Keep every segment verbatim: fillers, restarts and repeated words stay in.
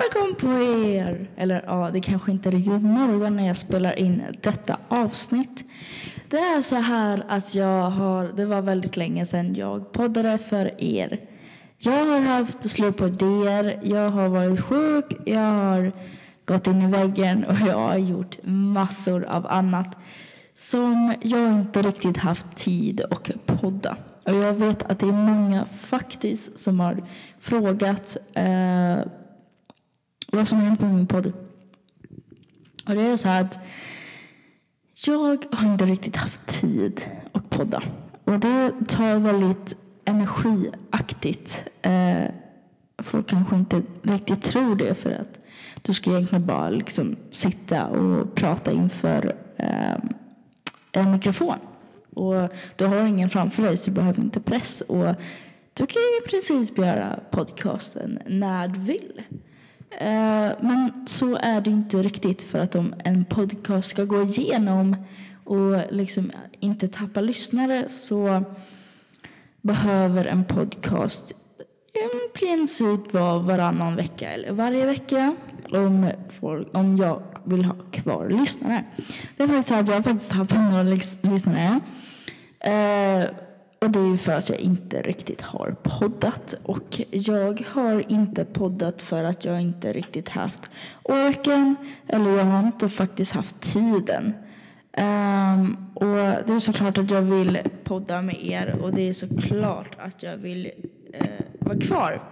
Morgon på er! Eller ja, det kanske inte är riktigt morgon när jag spelar in detta avsnitt. Det är så här att jag har, det var väldigt länge sedan jag poddade för er. Jag har haft slå på idéer, jag har varit sjuk, jag har gått in i väggen och jag har gjort massor av annat som jag inte riktigt haft tid och podda. Och jag vet att det är många faktiskt som har frågat eh, vad som hänt på min podd. Och det är så här att jag har inte riktigt haft tid att podda. Och det tar väldigt energiaktigt. Eh, folk kanske inte riktigt tror det, för att du ska egentligen bara liksom sitta och prata inför eh, en mikrofon. Och du har ingen framför dig, så du behöver inte press. Och du kan ju precis göra podcasten när du vill. Men så är det inte riktigt, för att om en podcast ska gå igenom och liksom inte tappa lyssnare, så behöver en podcast i princip vara varannan vecka eller varje vecka om, folk, om jag vill ha kvar lyssnare. Det är faktiskt så att jag faktiskt har några lyssnare. Eh, och det är ju för att jag inte riktigt har poddat. Och jag har inte poddat för att jag inte riktigt haft orken. Eller jag har inte faktiskt haft tiden. Eh, och det är såklart att jag vill podda med er. Och det är såklart att jag vill eh, vara kvar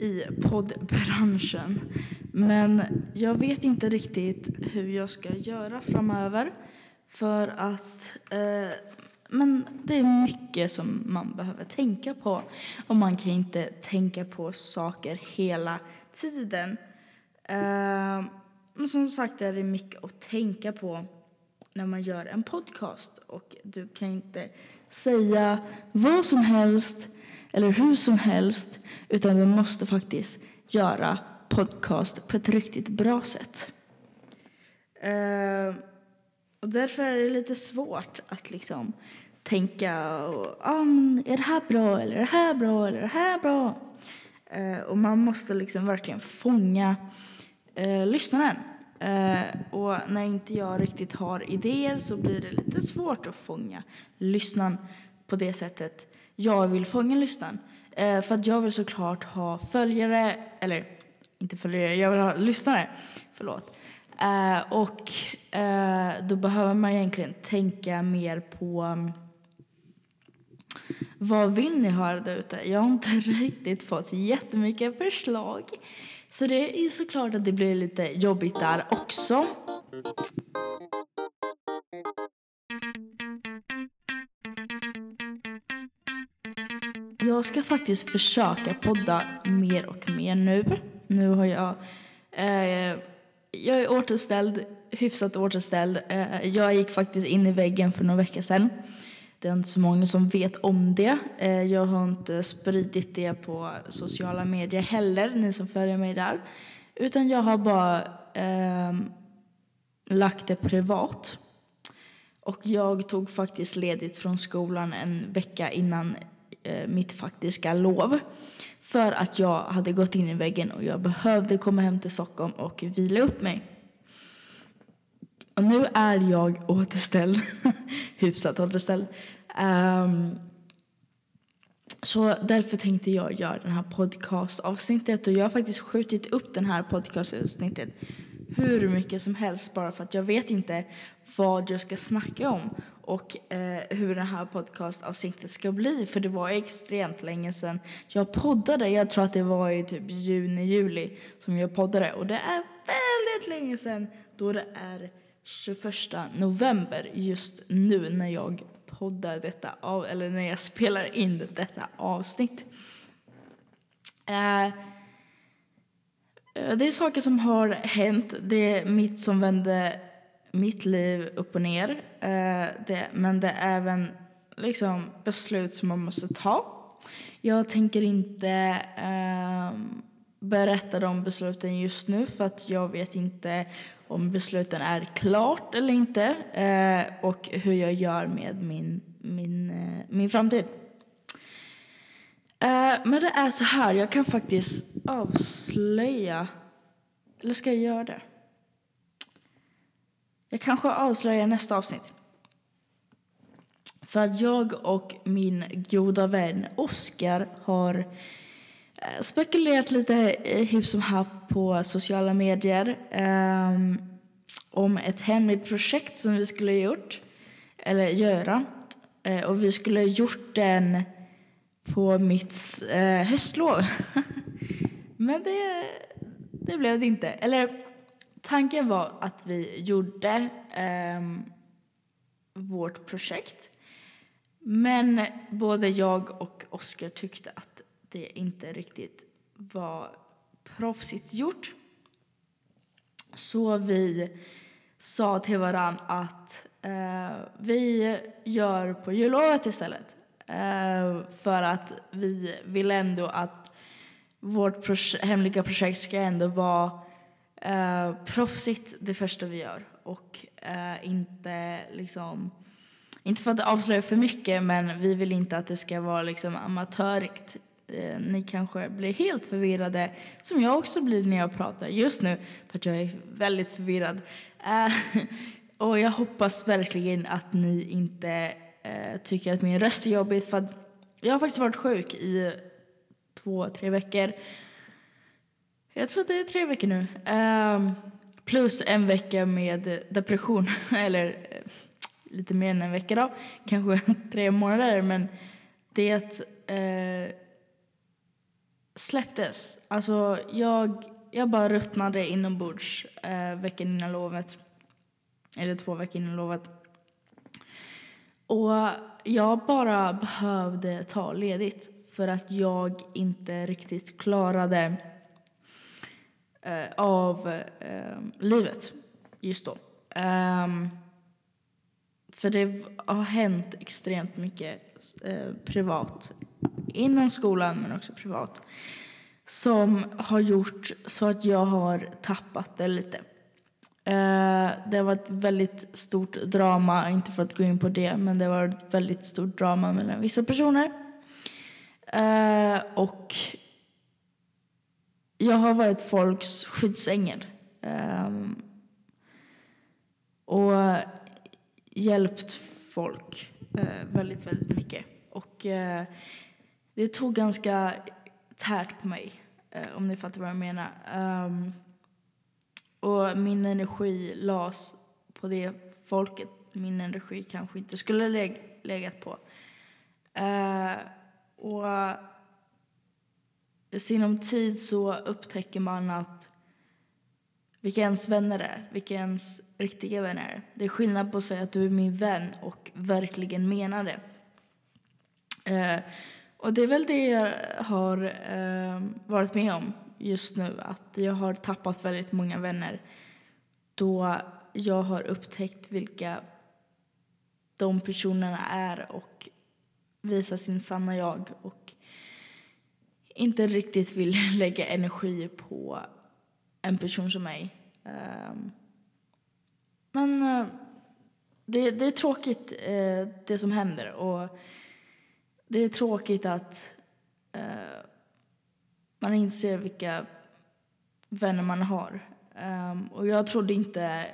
i poddbranschen. Men jag vet inte riktigt hur jag ska göra framöver. För att eh, men det är mycket som man behöver tänka på. Och man kan inte tänka på saker hela tiden. Eh, men som sagt är det mycket att tänka på när man gör en podcast. Och du kan inte säga vad som helst eller hur som helst. Utan du måste faktiskt göra podcast på ett riktigt bra sätt. Uh, och därför är det lite svårt att liksom tänka. Och, ah, men är det här bra? Eller är det här bra? Eller är det här bra? Uh, och man måste liksom verkligen fånga uh, lyssnaren. Uh, och när inte jag riktigt har idéer, så blir det lite svårt att fånga lyssnaren på det sättet jag vill fånga lyssnaren. Uh, för att jag vill såklart ha följare. Eller inte följare, jag vill ha lyssnare. Förlåt. Uh, och uh, då behöver man egentligen tänka mer på um, vad vill ni höra där ute? Jag har inte riktigt fått jättemycket förslag. Så det är såklart att det blir lite jobbigt där också. Jag ska faktiskt försöka podda mer och mer nu. Nu har jag, eh, jag är återställd, hyfsat återställd. Eh, jag gick faktiskt in i väggen för några veckor sedan. Det är inte så många som vet om det. Eh, jag har inte spridit det på sociala medier heller, ni som följer mig där. Utan jag har bara eh, lagt det privat. Och jag tog faktiskt ledigt från skolan en vecka innan eh, mitt faktiska lov. För att jag hade gått in i väggen och jag behövde komma hem till Stockholm och vila upp mig. Och nu är jag återställd. Hyfsat återställd. Um, så därför tänkte jag göra den här podcastavsnittet. Och jag har faktiskt skjutit upp den här podcastavsnittet hur mycket som helst. Bara för att jag vet inte vad jag ska snacka om. Och eh, hur den här podcastavsnittet ska bli. För det var extremt länge sedan jag poddade. Jag tror att det var i typ juni, juli som jag poddade. Och det är väldigt länge sedan, då det är tjugoförsta november just nu när jag poddar detta av. Eller när jag spelar in detta avsnitt. Eh, det är saker som har hänt. Det är mitt som vände mitt liv upp och ner. Eh, det, men det är även liksom beslut som man måste ta. Jag tänker inte eh, berätta om besluten just nu. För att jag vet inte om besluten är klart eller inte. Eh, och hur jag gör med min, min, eh, min framtid. Eh, men det är så här. Jag kan faktiskt avslöja... Eller ska jag göra det? Jag kanske avslöjar nästa avsnitt. För att jag och min goda vän Oskar har spekulerat lite hipp som happ på sociala medier. Um, om ett hemligt projekt som vi skulle gjort. Eller göra. Uh, och vi skulle ha gjort den på mitt uh, höstlov. Men det... Det blev det inte. Eller tanken var att vi gjorde eh, vårt projekt. Men både jag och Oskar tyckte att det inte riktigt var proffsigt gjort. Så vi sa till varann att eh, vi gör på jullovet istället. Eh, för att vi vill ändå att vårt projek- hemliga projekt ska ändå vara eh, proffsigt det första vi gör. Och eh, inte liksom... Inte för att det avslöjar för mycket, men vi vill inte att det ska vara liksom amatörigt. Eh, ni kanske blir helt förvirrade, som jag också blir när jag pratar just nu. För att jag är väldigt förvirrad. Eh, och jag hoppas verkligen att ni inte eh, tycker att min röst är jobbigt. För att jag har faktiskt varit sjuk i... Två, tre veckor. Jag tror att det är tre veckor nu. Um, plus en vecka med depression. Eller lite mer än en vecka då. Kanske tre månader. Men det uh, släpptes. Alltså jag, jag bara ruttnade inombords. Uh, veckan innan lovet. Eller två veckor innan lovet. Och jag bara behövde ta ledigt. För att jag inte riktigt klarade eh, av eh, livet just då. Um, för det har hänt extremt mycket eh, privat. Inom skolan men också privat. Som har gjort så att jag har tappat det lite. Uh, det var ett väldigt stort drama. Inte för att gå in på det. Men det var ett väldigt stort drama mellan vissa personer. Uh, och jag har varit folks skyddsängel um, och hjälpt folk uh, väldigt, väldigt mycket. Och uh, det tog ganska tärt på mig, uh, om ni fattar vad jag menar. Um, och min energi las på det folket min energi kanske inte skulle lä- läggat på. Uh, Och inom tid så upptäcker man att vilka ens vänner är, vilka ens riktiga vänner är. Det är skillnad på att säga att du är min vän och verkligen menar det. Eh, och det är väl det jag har eh, varit med om just nu. Att jag har tappat väldigt många vänner då jag har upptäckt vilka de personerna är och visa sin sanna jag och inte riktigt vill lägga energi på en person som mig. Men det, det är tråkigt det som händer och det är tråkigt att man inser vilka vänner man har. Och jag trodde inte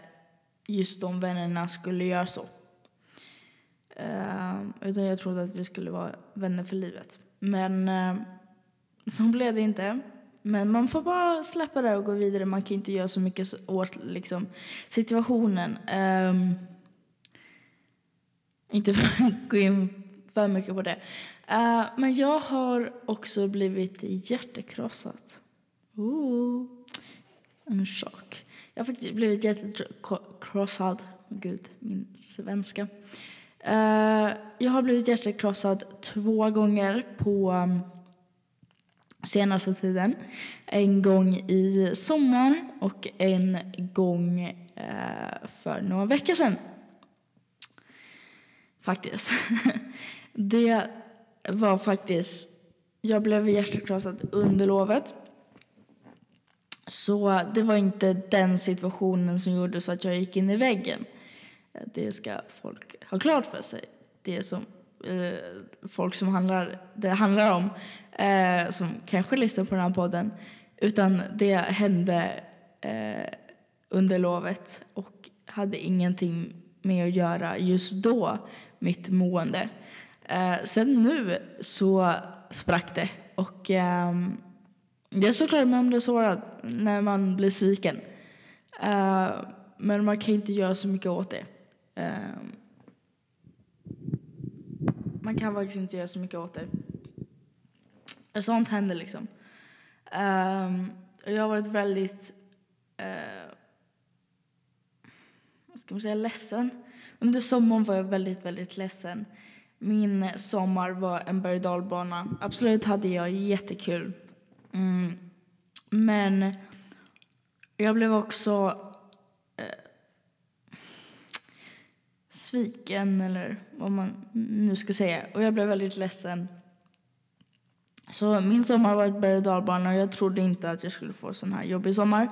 just de vännerna skulle göra så. Uh, utan jag trodde att vi skulle vara vänner för livet. Men uh, så blev det inte. Men man får bara släppa det och gå vidare. Man kan inte göra så mycket åt liksom, situationen. Um, inte för att gå in för mycket på det. Uh, men jag har också blivit hjärtekrossat. Oh, en chock. Jag har faktiskt blivit hjärtekrossad. Gud, min svenska. Uh, jag har blivit hjärtekrossad två gånger på um, senaste tiden. En gång i sommar och en gång uh, för några veckor sedan. Faktiskt. Det var faktiskt... Jag blev hjärtekrossad under lovet. Så det var inte den situationen som gjorde så att jag gick in i väggen. Det ska folk ha klart för sig. Det som eh, folk som handlar, det handlar om eh, som kanske lyssnar på den här podden, utan det hände eh, under lovet och hade ingenting med att göra just då, mitt mående. Eh, sen nu så sprack det, och eh, jag är såklart man blir sårad när man blir sviken. Eh, men man kan inte göra så mycket åt det. Eh, man kan faktiskt inte göra så mycket åt det. Sånt händer liksom. Eh, jag har varit väldigt... Eh, vad ska man säga, ledsen. Under sommaren var jag väldigt, väldigt ledsen. Min sommar var en berg-dalbana. Absolut hade jag jättekul. Mm. Men jag blev också eh, sviken, eller vad man nu ska säga. Och jag blev väldigt ledsen. Så min sommar var ett berg-dalbana, och jag trodde inte att jag skulle få sån här jobbig sommar.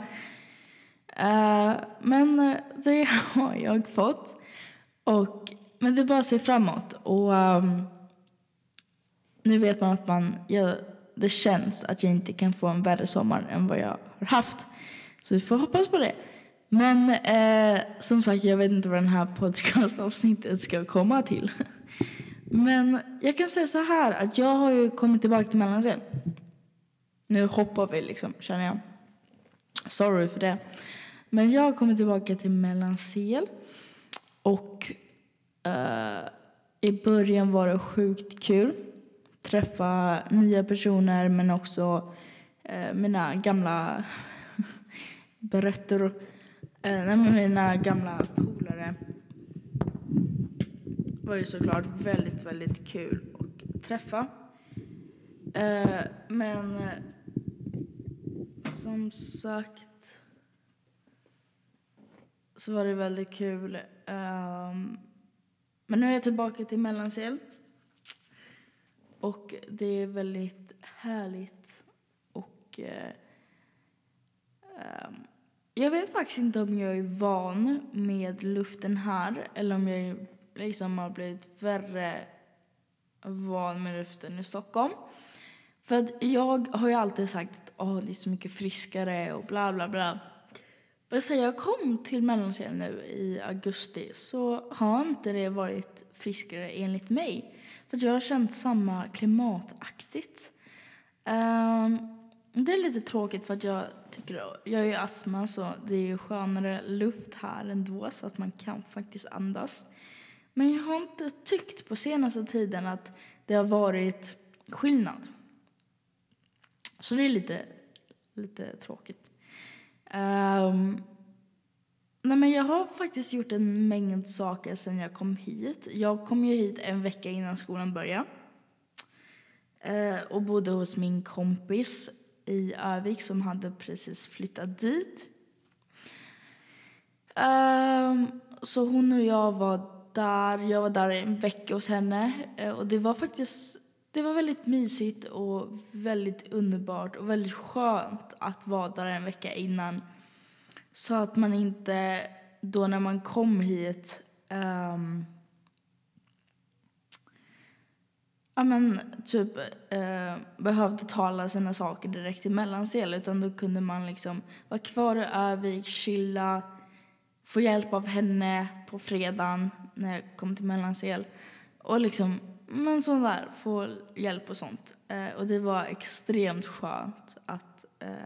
Uh, men det har jag fått, och men det bara ser framåt, och um, nu vet man att man jag, det känns att jag inte kan få en värre sommar än vad jag har haft, så vi får hoppas på det. Men uh, som sagt, jag vet inte vad den här podcastavsnittet ska komma till. Men jag kan säga så här, att jag har ju kommit tillbaka till Mellansel. Nu hoppar vi liksom, känner jag. Sorry för det. Men jag kommer tillbaka till Mellansel. Och uh, i början var det sjukt kul. Träffa nya personer, men också uh, mina gamla berättor. Uh, nej, men mina gamla polare. Det var ju såklart väldigt, väldigt kul att träffa. Uh, men... Uh, Som sagt så var det väldigt kul. Um, men nu är jag tillbaka till Mellansel. Och det är väldigt härligt. Och uh, um, jag vet faktiskt inte om jag är van med luften här. Eller om jag liksom har blivit värre van med luften i Stockholm. För att jag har ju alltid sagt att oh, det är så mycket friskare och bla bla bla. Men så jag kom till Mellansel nu i augusti, så har inte det varit friskare enligt mig. För att jag har känt samma klimataktigt. Um, det är lite tråkigt, för att jag tycker jag är ju astma, så det är ju skönare luft här ändå, så att man kan faktiskt andas. Men jag har inte tyckt på senaste tiden att det har varit skillnad. Så det är lite, lite tråkigt. Um, nej men jag har faktiskt gjort en mängd saker sedan jag kom hit. Jag kom ju hit en vecka innan skolan började. Uh, och bodde hos min kompis i Övik som hade precis flyttat dit. Um, så hon och jag var där. Jag var där en vecka hos henne. Uh, och det var faktiskt... Det var väldigt mysigt och väldigt underbart och väldigt skönt att vara där en vecka innan. Så att man inte då när man kom hit um, ja men typ uh, behövde tala sina saker direkt i Mellansel, utan då kunde man liksom vara kvar i Övik, chilla, få hjälp av henne på fredagen när jag kom till Mellansel och liksom men sån där, få hjälp och sånt. Eh, och det var extremt skönt att eh,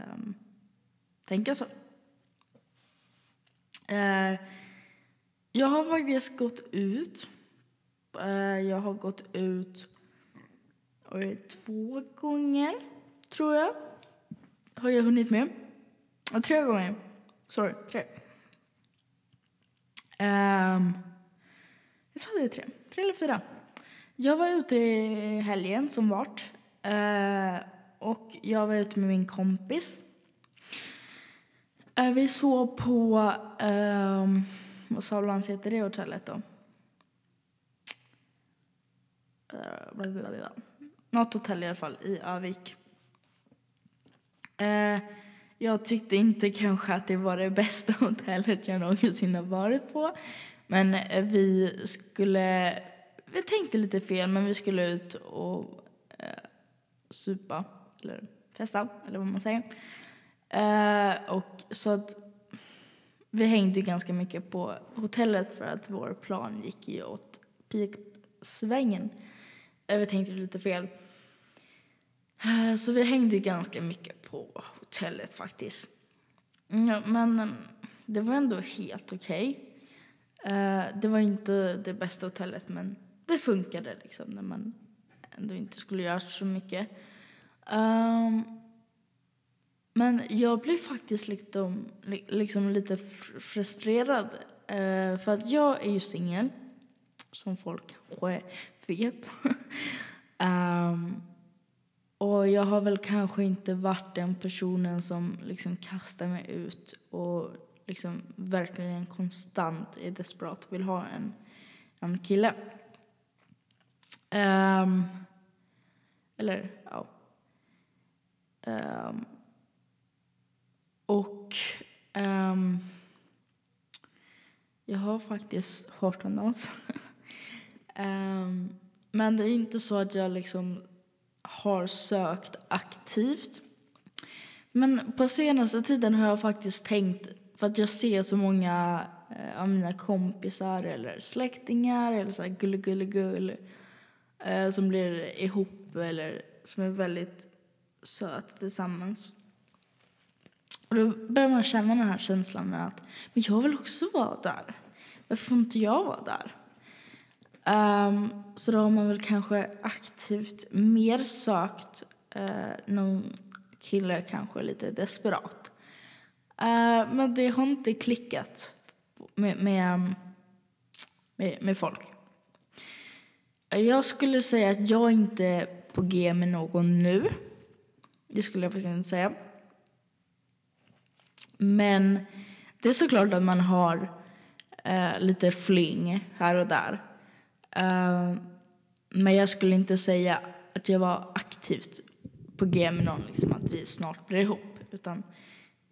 tänka så. Eh, jag har faktiskt gått ut. Eh, jag har gått ut oj, två gånger, tror jag. Har jag hunnit med? Ja, tre gånger. Sorry, tre. Eh, jag tror det är tre. Tre eller fyra. Jag var ute i helgen som vart. Eh, och jag var ute med min kompis. Eh, vi såg på... Eh, vad Saulans heter det hotellet då? Eh, bla bla bla. Något hotell i alla fall i Övik. Eh, jag tyckte inte kanske att det var det bästa hotellet jag någonsin har varit på. Men vi skulle... vi tänkte lite fel, men vi skulle ut och eh, supa eller festa eller vad man säger. Eh, och så att vi hängde ganska mycket på hotellet för att vår plan gick ju åt piksvängen. Eh, vi tänkte lite fel. Eh, så vi hängde ganska mycket på hotellet faktiskt. Ja, men det var ändå helt okej. Okay. Det var inte det bästa hotellet, men det funkade liksom när man ändå inte skulle göra så mycket. Men jag blev faktiskt liksom, liksom lite frustrerad. För att jag är ju singel, som folk kanske vet. Och jag har väl kanske inte varit den personen som liksom kastar mig ut och liksom verkligen konstant är desperat och vill ha en, en kille. Um, eller, ja. Um, och um, jag har faktiskt hört om dans. um, men det är inte så att jag liksom har sökt aktivt. Men på senaste tiden har jag faktiskt tänkt, för att jag ser så många eh, av mina kompisar eller släktingar eller så här gull, gull, gull eh, som blir ihop eller som är väldigt söta tillsammans. Och då börjar man känna den här känslan med att men jag vill också vara där. Varför får inte jag vara där? Um, så då har man väl kanske aktivt mer sökt uh, någon kille kanske lite desperat. Uh, men det har inte klickat med, med, med, med folk. Jag skulle säga att jag inte är på G med någon nu. Det skulle jag faktiskt inte säga. Men det är såklart att man har uh, lite fling här och där. Uh, men jag skulle inte säga att jag var aktivt på G med någon, liksom, att vi snart blir ihop. Utan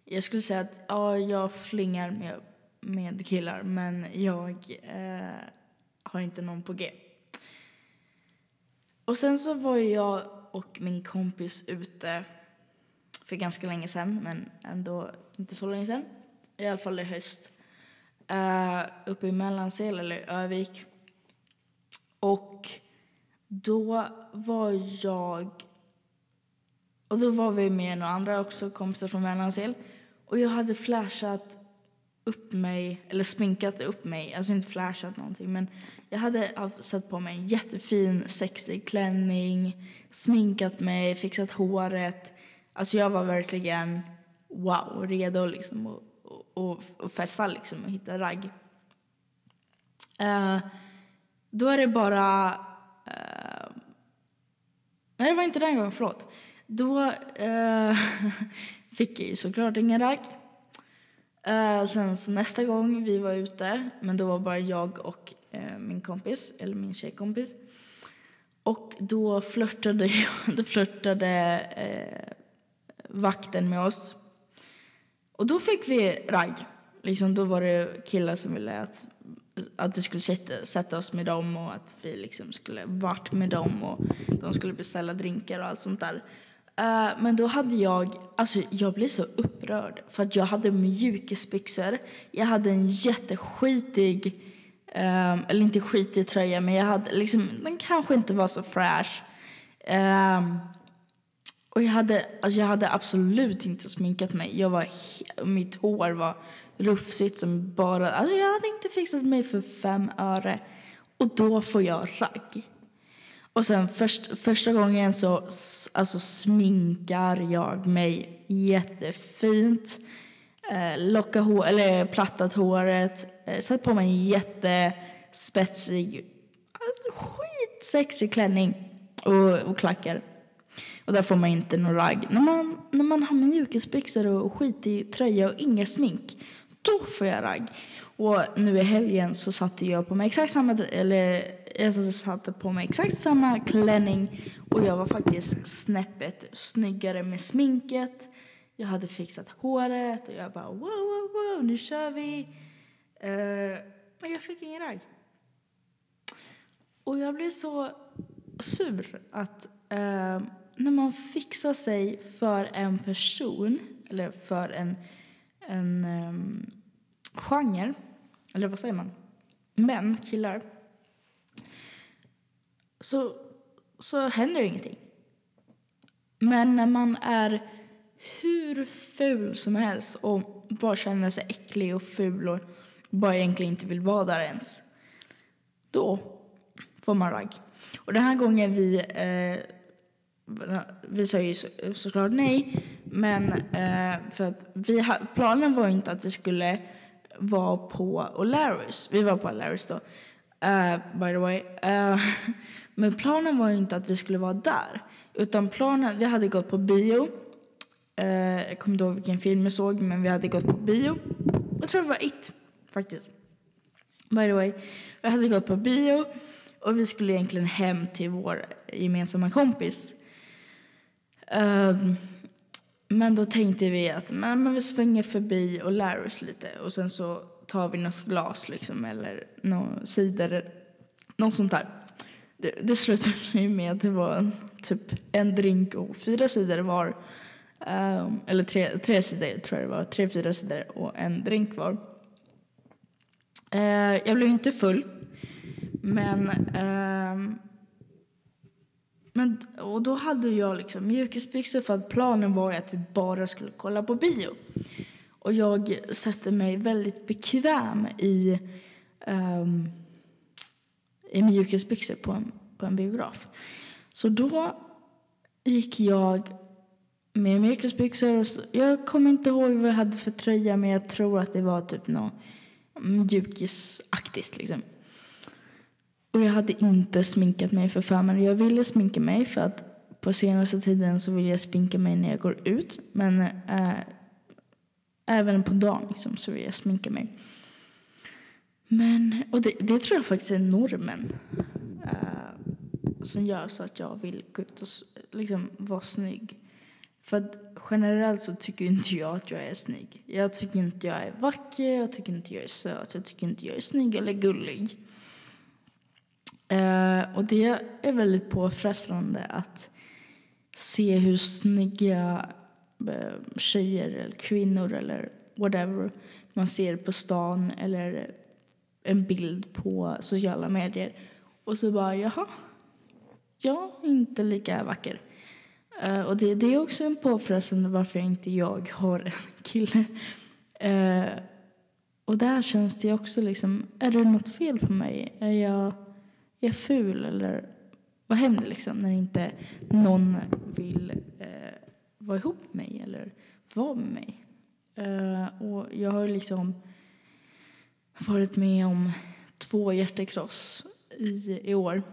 jag skulle säga att ja, jag flingar med, med killar, men jag uh, har inte någon på G. Och sen så var jag och min kompis ute för ganska länge sedan, men ändå inte så länge sedan. I alla fall i höst. Uh, uppe i Mellansel eller Övik. Och då var jag... Och då var vi med några andra också, kompisar från Mellansel. Och jag hade flashat upp mig, eller sminkat upp mig. Alltså inte flashat någonting, men jag hade satt på mig en jättefin, sexig klänning. Sminkat mig, fixat håret. Alltså jag var verkligen, wow, redo liksom. Och, och, och festa liksom, och hitta ragg. Eh... Uh, Då är det bara... Eh, nej, det var inte den gången, förlåt. Då eh, fick jag ju såklart ingen ragg. Eh, sen så nästa gång vi var ute, men då var bara jag och eh, min kompis, eller min tjejkompis. Och då flörtade, jag, då flörtade eh, vakten med oss. Och då fick vi ragg. Liksom, då var det killar som ville att... att vi skulle sätta, sätta oss med dem och att vi liksom skulle varit med dem och de skulle beställa drinkar och allt sånt där. Uh, men då hade jag, alltså jag blev så upprörd för att jag hade mjukisbyxor. Jag hade en jätteskitig, um, eller inte skitig tröja, men jag hade liksom, den kanske inte var så fräsch. Um, och jag hade, alltså jag hade absolut inte sminkat mig. Jag var, mitt hår var... rufsigt som bara... Alltså jag hade inte fixat mig för fem öre. Och då får jag ragg. Och sen först, första gången så alltså sminkar jag mig jättefint. Eh, locka hår, eller plattat håret. Eh, satt på mig en jättespetsig, alltså skitsexig klänning. Och, och klackar. Och där får man inte någon ragg. När man, när man har mjukisbyxor och skitig tröja och inga smink... då får jag ragg. Och nu i helgen så satte jag på mig exakt samma... Eller jag satte på mig exakt samma klänning. Och jag var faktiskt snäppet snyggare med sminket. Jag hade fixat håret. Och jag bara wow, wow, wow, nu kör vi. Uh, men jag fick ingen ragg. Och jag blev så sur att eh, när man fixar sig för en person eller för en, en um, genre, eller vad säger man? Män, killar. Så, så händer ingenting. Men när man är hur ful som helst och bara känner sig äcklig och ful och bara egentligen inte vill vara där ens, då får man ragg. Och den här gången vi eh, vi sa ju så, såklart nej, men eh, för att vi, planen var inte att vi skulle vara på O'Larrys. Vi var på O'Larrys då, uh, by the way. Uh, men planen var inte att vi skulle vara där, utan planen, vi hade gått på bio. Uh, jag kommer inte ihåg vilken film jag såg, men vi hade gått på bio. Jag tror det var It, faktiskt. By the way, vi hade gått på bio och vi skulle egentligen hem till vår gemensamma kompis. Uh, men då tänkte vi att men, men vi svänger förbi O'Larrys lite. Och sen så tar vi något glas liksom, eller någon cider, något sånt där. Det, det slutade med att det var en, typ en drink och fyra sidor var. Um, eller tre, tre sidor tror jag det var. Tre, fyra sidor och en drink var. Uh, jag blev inte full. Men... Um, men och då hade jag liksom mjukisbyxor för att planen var att vi bara skulle kolla på bio. Och jag satte mig väldigt bekväm i, um, i mjukisbyxor på en, på en biograf. Så då gick jag med mjukisbyxor. Och så, jag kommer inte ihåg vad jag hade för tröja, men jag tror att det var typ något mjukisaktigt liksom. Och jag hade inte sminkat mig för förmen. Jag ville sminka mig för att på senaste tiden så vill jag sminka mig när jag går ut. Men äh, även på dagen liksom, så vill jag sminka mig. Men, och det, det tror jag faktiskt är normen. Äh, som gör så att jag vill gå ut och liksom, vara snygg. För att generellt så tycker inte jag att jag är snygg. Jag tycker inte jag är vacker. Jag tycker inte jag är söt. Jag tycker inte jag är snygg eller gullig. Uh, och det är väldigt påfrestande att se hur snygga uh, tjejer eller kvinnor eller whatever man ser på stan eller en bild på sociala medier. Och så bara, jaha, jag är inte lika vacker. Uh, och det, det är också en påfrestande varför inte jag har en kille. Uh, och där känns det också liksom, är det något fel på mig? Är jag... Jag är ful eller vad händer liksom när inte någon vill eh, vara ihop med mig eller vara med mig. Eh, och jag har liksom varit med om två hjärtekross i, i år.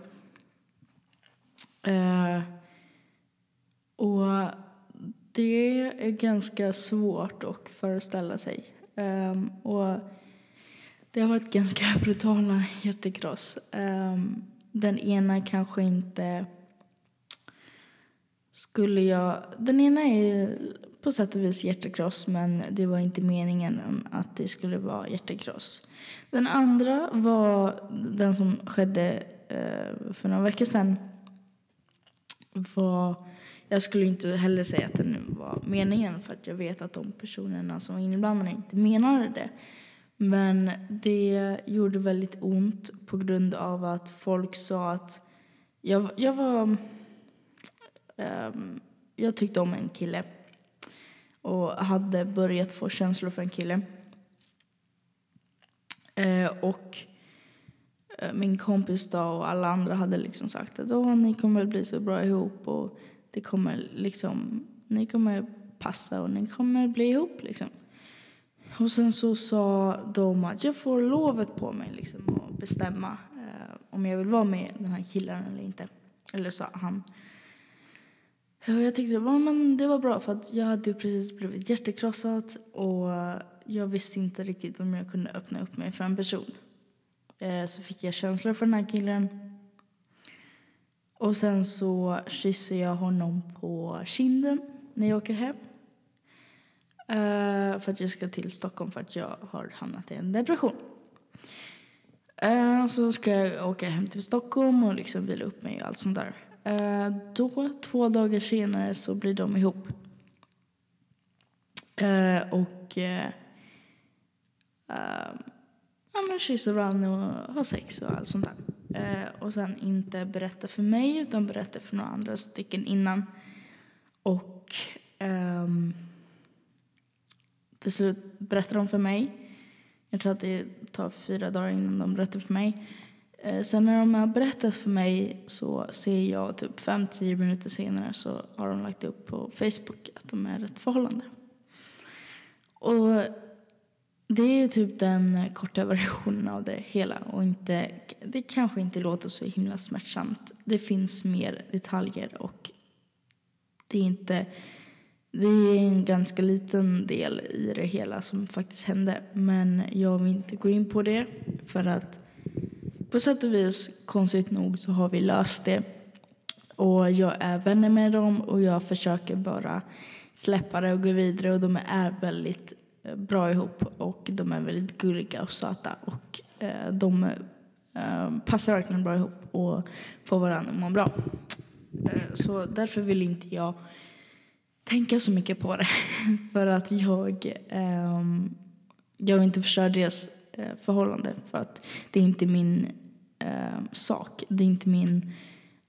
Eh, och det är ganska svårt att föreställa sig. Eh, och det har varit ganska brutala hjärtekross. Um, den ena kanske inte skulle jag... Den ena är på sätt och vis hjärtekross, men det var inte meningen att det skulle vara hjärtekross. Den andra var den som skedde uh, för några veckor sedan. Var, jag skulle inte heller säga att den var meningen, för att jag vet att de personerna som var inblandade inte menade det. Men det gjorde väldigt ont på grund av att folk sa att jag, jag var um, jag tyckte om en kille och hade börjat få känslor för en kille. Uh, och uh, min kompis då och alla andra hade liksom sagt att oh, ni kommer bli så bra ihop och det kommer liksom, ni kommer passa och ni kommer bli ihop liksom. Och sen så sa de att jag får lovet på mig liksom att bestämma eh, om jag vill vara med den här killen eller inte. Eller sa han. Och jag tyckte det var, men det var bra för att jag hade precis blivit hjärtekrossad och jag visste inte riktigt om jag kunde öppna upp mig för en person. Eh, så fick jag känslor för den här killen. Och sen så kysser jag honom på kinden när jag åker hem. Uh, för att jag ska till Stockholm för att jag har hamnat i en depression. Uh, så ska jag åka hem till Stockholm och liksom vila upp mig och allt sånt där. Uh, då, två dagar senare, så blir de ihop. Uh, och uh, uh, ja, men kysser varandra och har sex och allt sånt där. Uh, och sen inte berätta för mig, utan berätta för några andra stycken innan. Och um, till slut berättar de för mig. Jag tror att det tar fyra dagar innan de berättar för mig. Eh, sen när de har berättat för mig, så ser jag typ fem till tio minuter senare, så har de lagt upp på Facebook att de är rätt förhållande. Och det är typ den korta versionen av det hela. Och inte, det kanske inte låter så himla smärtsamt. Det finns mer detaljer, och det är inte... Det är en ganska liten del i det hela som faktiskt hände. Men jag vill inte gå in på det. För att på sätt och vis, konstigt nog, så har vi löst det. Och jag är vänner med dem. Och jag försöker bara släppa det och gå vidare. Och de är väldigt bra ihop. Och de är väldigt gulliga och söta. Och eh, de eh, passar verkligen bra ihop. Och får varandra må bra. Eh, så därför vill inte jag... tänka så mycket på det. För att jag eh, jag inte förstör deras eh, förhållande. För att det är inte min eh, sak. Det är inte min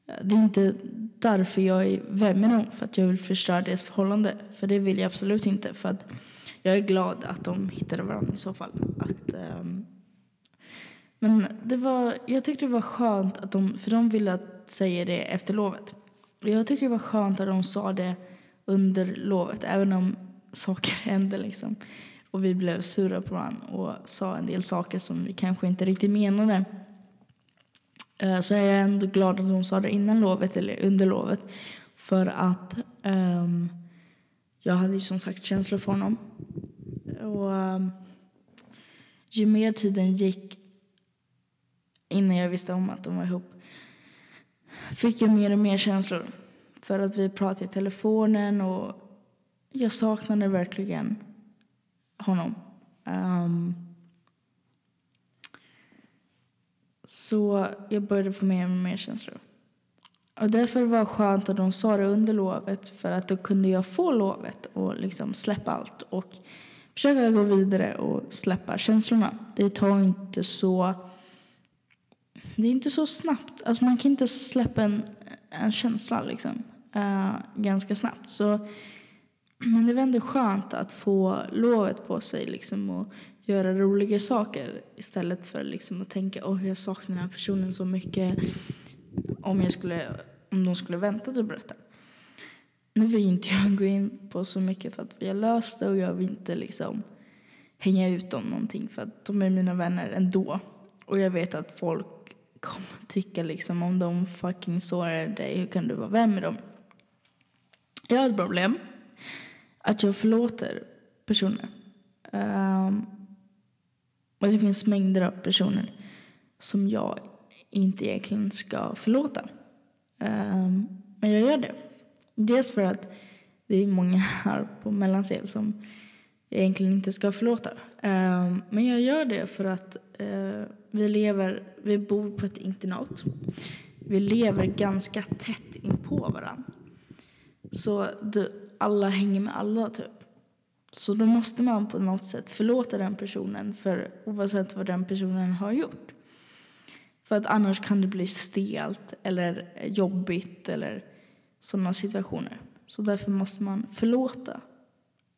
det är inte därför jag är vän med dem. För att jag vill förstöra deras förhållande. För det vill jag absolut inte. För att jag är glad att de hittade varandra i så fall. Att, eh, men det var, jag tyckte det var skönt att de, för de ville säga det efter lovet. Och jag tyckte det var skönt att de sa det under lovet, även om saker hände liksom. Och vi blev sura på varandra och sa en del saker som vi kanske inte riktigt menade. Så jag är ändå glad att de sa det innan lovet eller under lovet. För att um, jag hade ju som sagt känslor för honom. Och um, ju mer tiden gick innan jag visste om att de var ihop, fick jag mer och mer känslor. För att vi pratade i telefonen och jag saknade verkligen honom. Um, så jag började få mer och mer känslor. Och därför var det skönt att de sa det under lovet. För att då kunde jag få lovet och liksom släppa allt. Och försöka gå vidare och släppa känslorna. Det tar inte så... Det är inte så snabbt. Alltså man kan inte släppa en, en känsla liksom. Uh, ganska snabbt. Så, men det var ändå skönt att få lovet på sig liksom, och göra roliga saker istället för liksom, att tänka åh, oh, jag saknar den här personen så mycket om, jag skulle, om de skulle vänta till att berätta. Nu vill inte jag gå in på så mycket för att vi har löst det, och jag vill inte liksom, hänga ut om någonting för att de är mina vänner ändå. Och jag vet att folk kommer tycka liksom, om de fucking sårar dig, hur kan du vara vän med dem? Jag har ett problem att jag förlåter personer. Um, och det finns mängder av personer som jag inte egentligen ska förlåta. Um, men jag gör det. Dels för att det är många här på Mellansel som jag egentligen inte ska förlåta. Um, men jag gör det för att uh, vi lever, vi bor på ett internat. Vi lever ganska tätt inpå varandra. Så det, alla hänger med alla typ. Så då måste man på något sätt förlåta den personen för oavsett vad den personen har gjort. För att annars kan det bli stelt eller jobbigt eller sådana situationer. Så därför måste man förlåta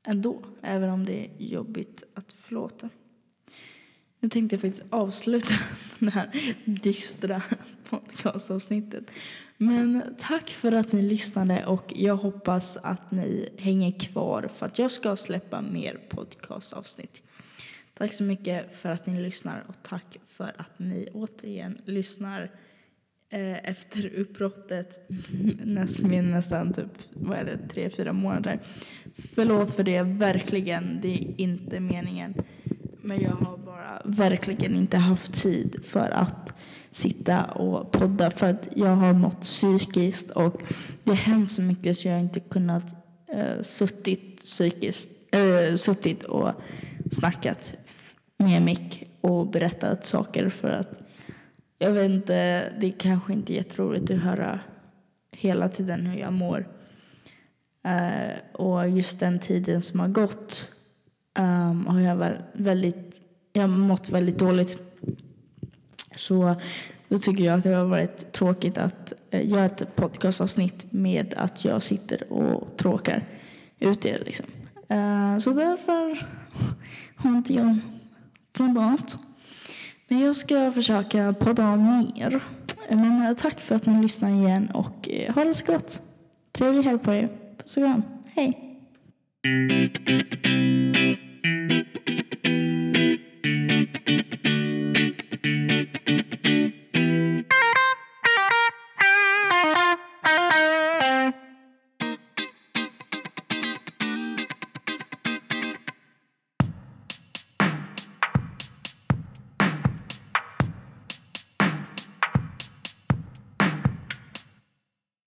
ändå, även om det är jobbigt att förlåta. Nu tänkte jag faktiskt avsluta den här dystra podcastavsnittet. Men tack för att ni lyssnade, och jag hoppas att ni hänger kvar för att jag ska släppa mer podcastavsnitt. Tack så mycket för att ni lyssnar, och tack för att ni återigen lyssnar efter uppbrottet nästan, nästan typ, vad är det, tre, fyra månader. Förlåt för det, verkligen. Det är inte meningen. Men jag har bara verkligen inte haft tid för att sitta och podda. För att jag har mått psykiskt. Och det hänt så mycket så jag inte kunnat eh, suttit, psykiskt, eh, suttit och snackat med mick. och berättat saker för att jag vet inte, det är kanske inte jätteroligt att höra hela tiden hur jag mår. Uh, och just den tiden som har gått um, har jag väl, väldigt jag har mått väldigt dåligt. Så då tycker jag att det har varit tråkigt att uh, göra ett podcastavsnitt med att jag sitter och tråkar ut det liksom. Uh, så därför har inte jag poddat. Men jag ska försöka podda mer. Men uh, tack för att ni lyssnar igen och uh, ha det så gott. Trevlig helg på er. Så bra. Hej.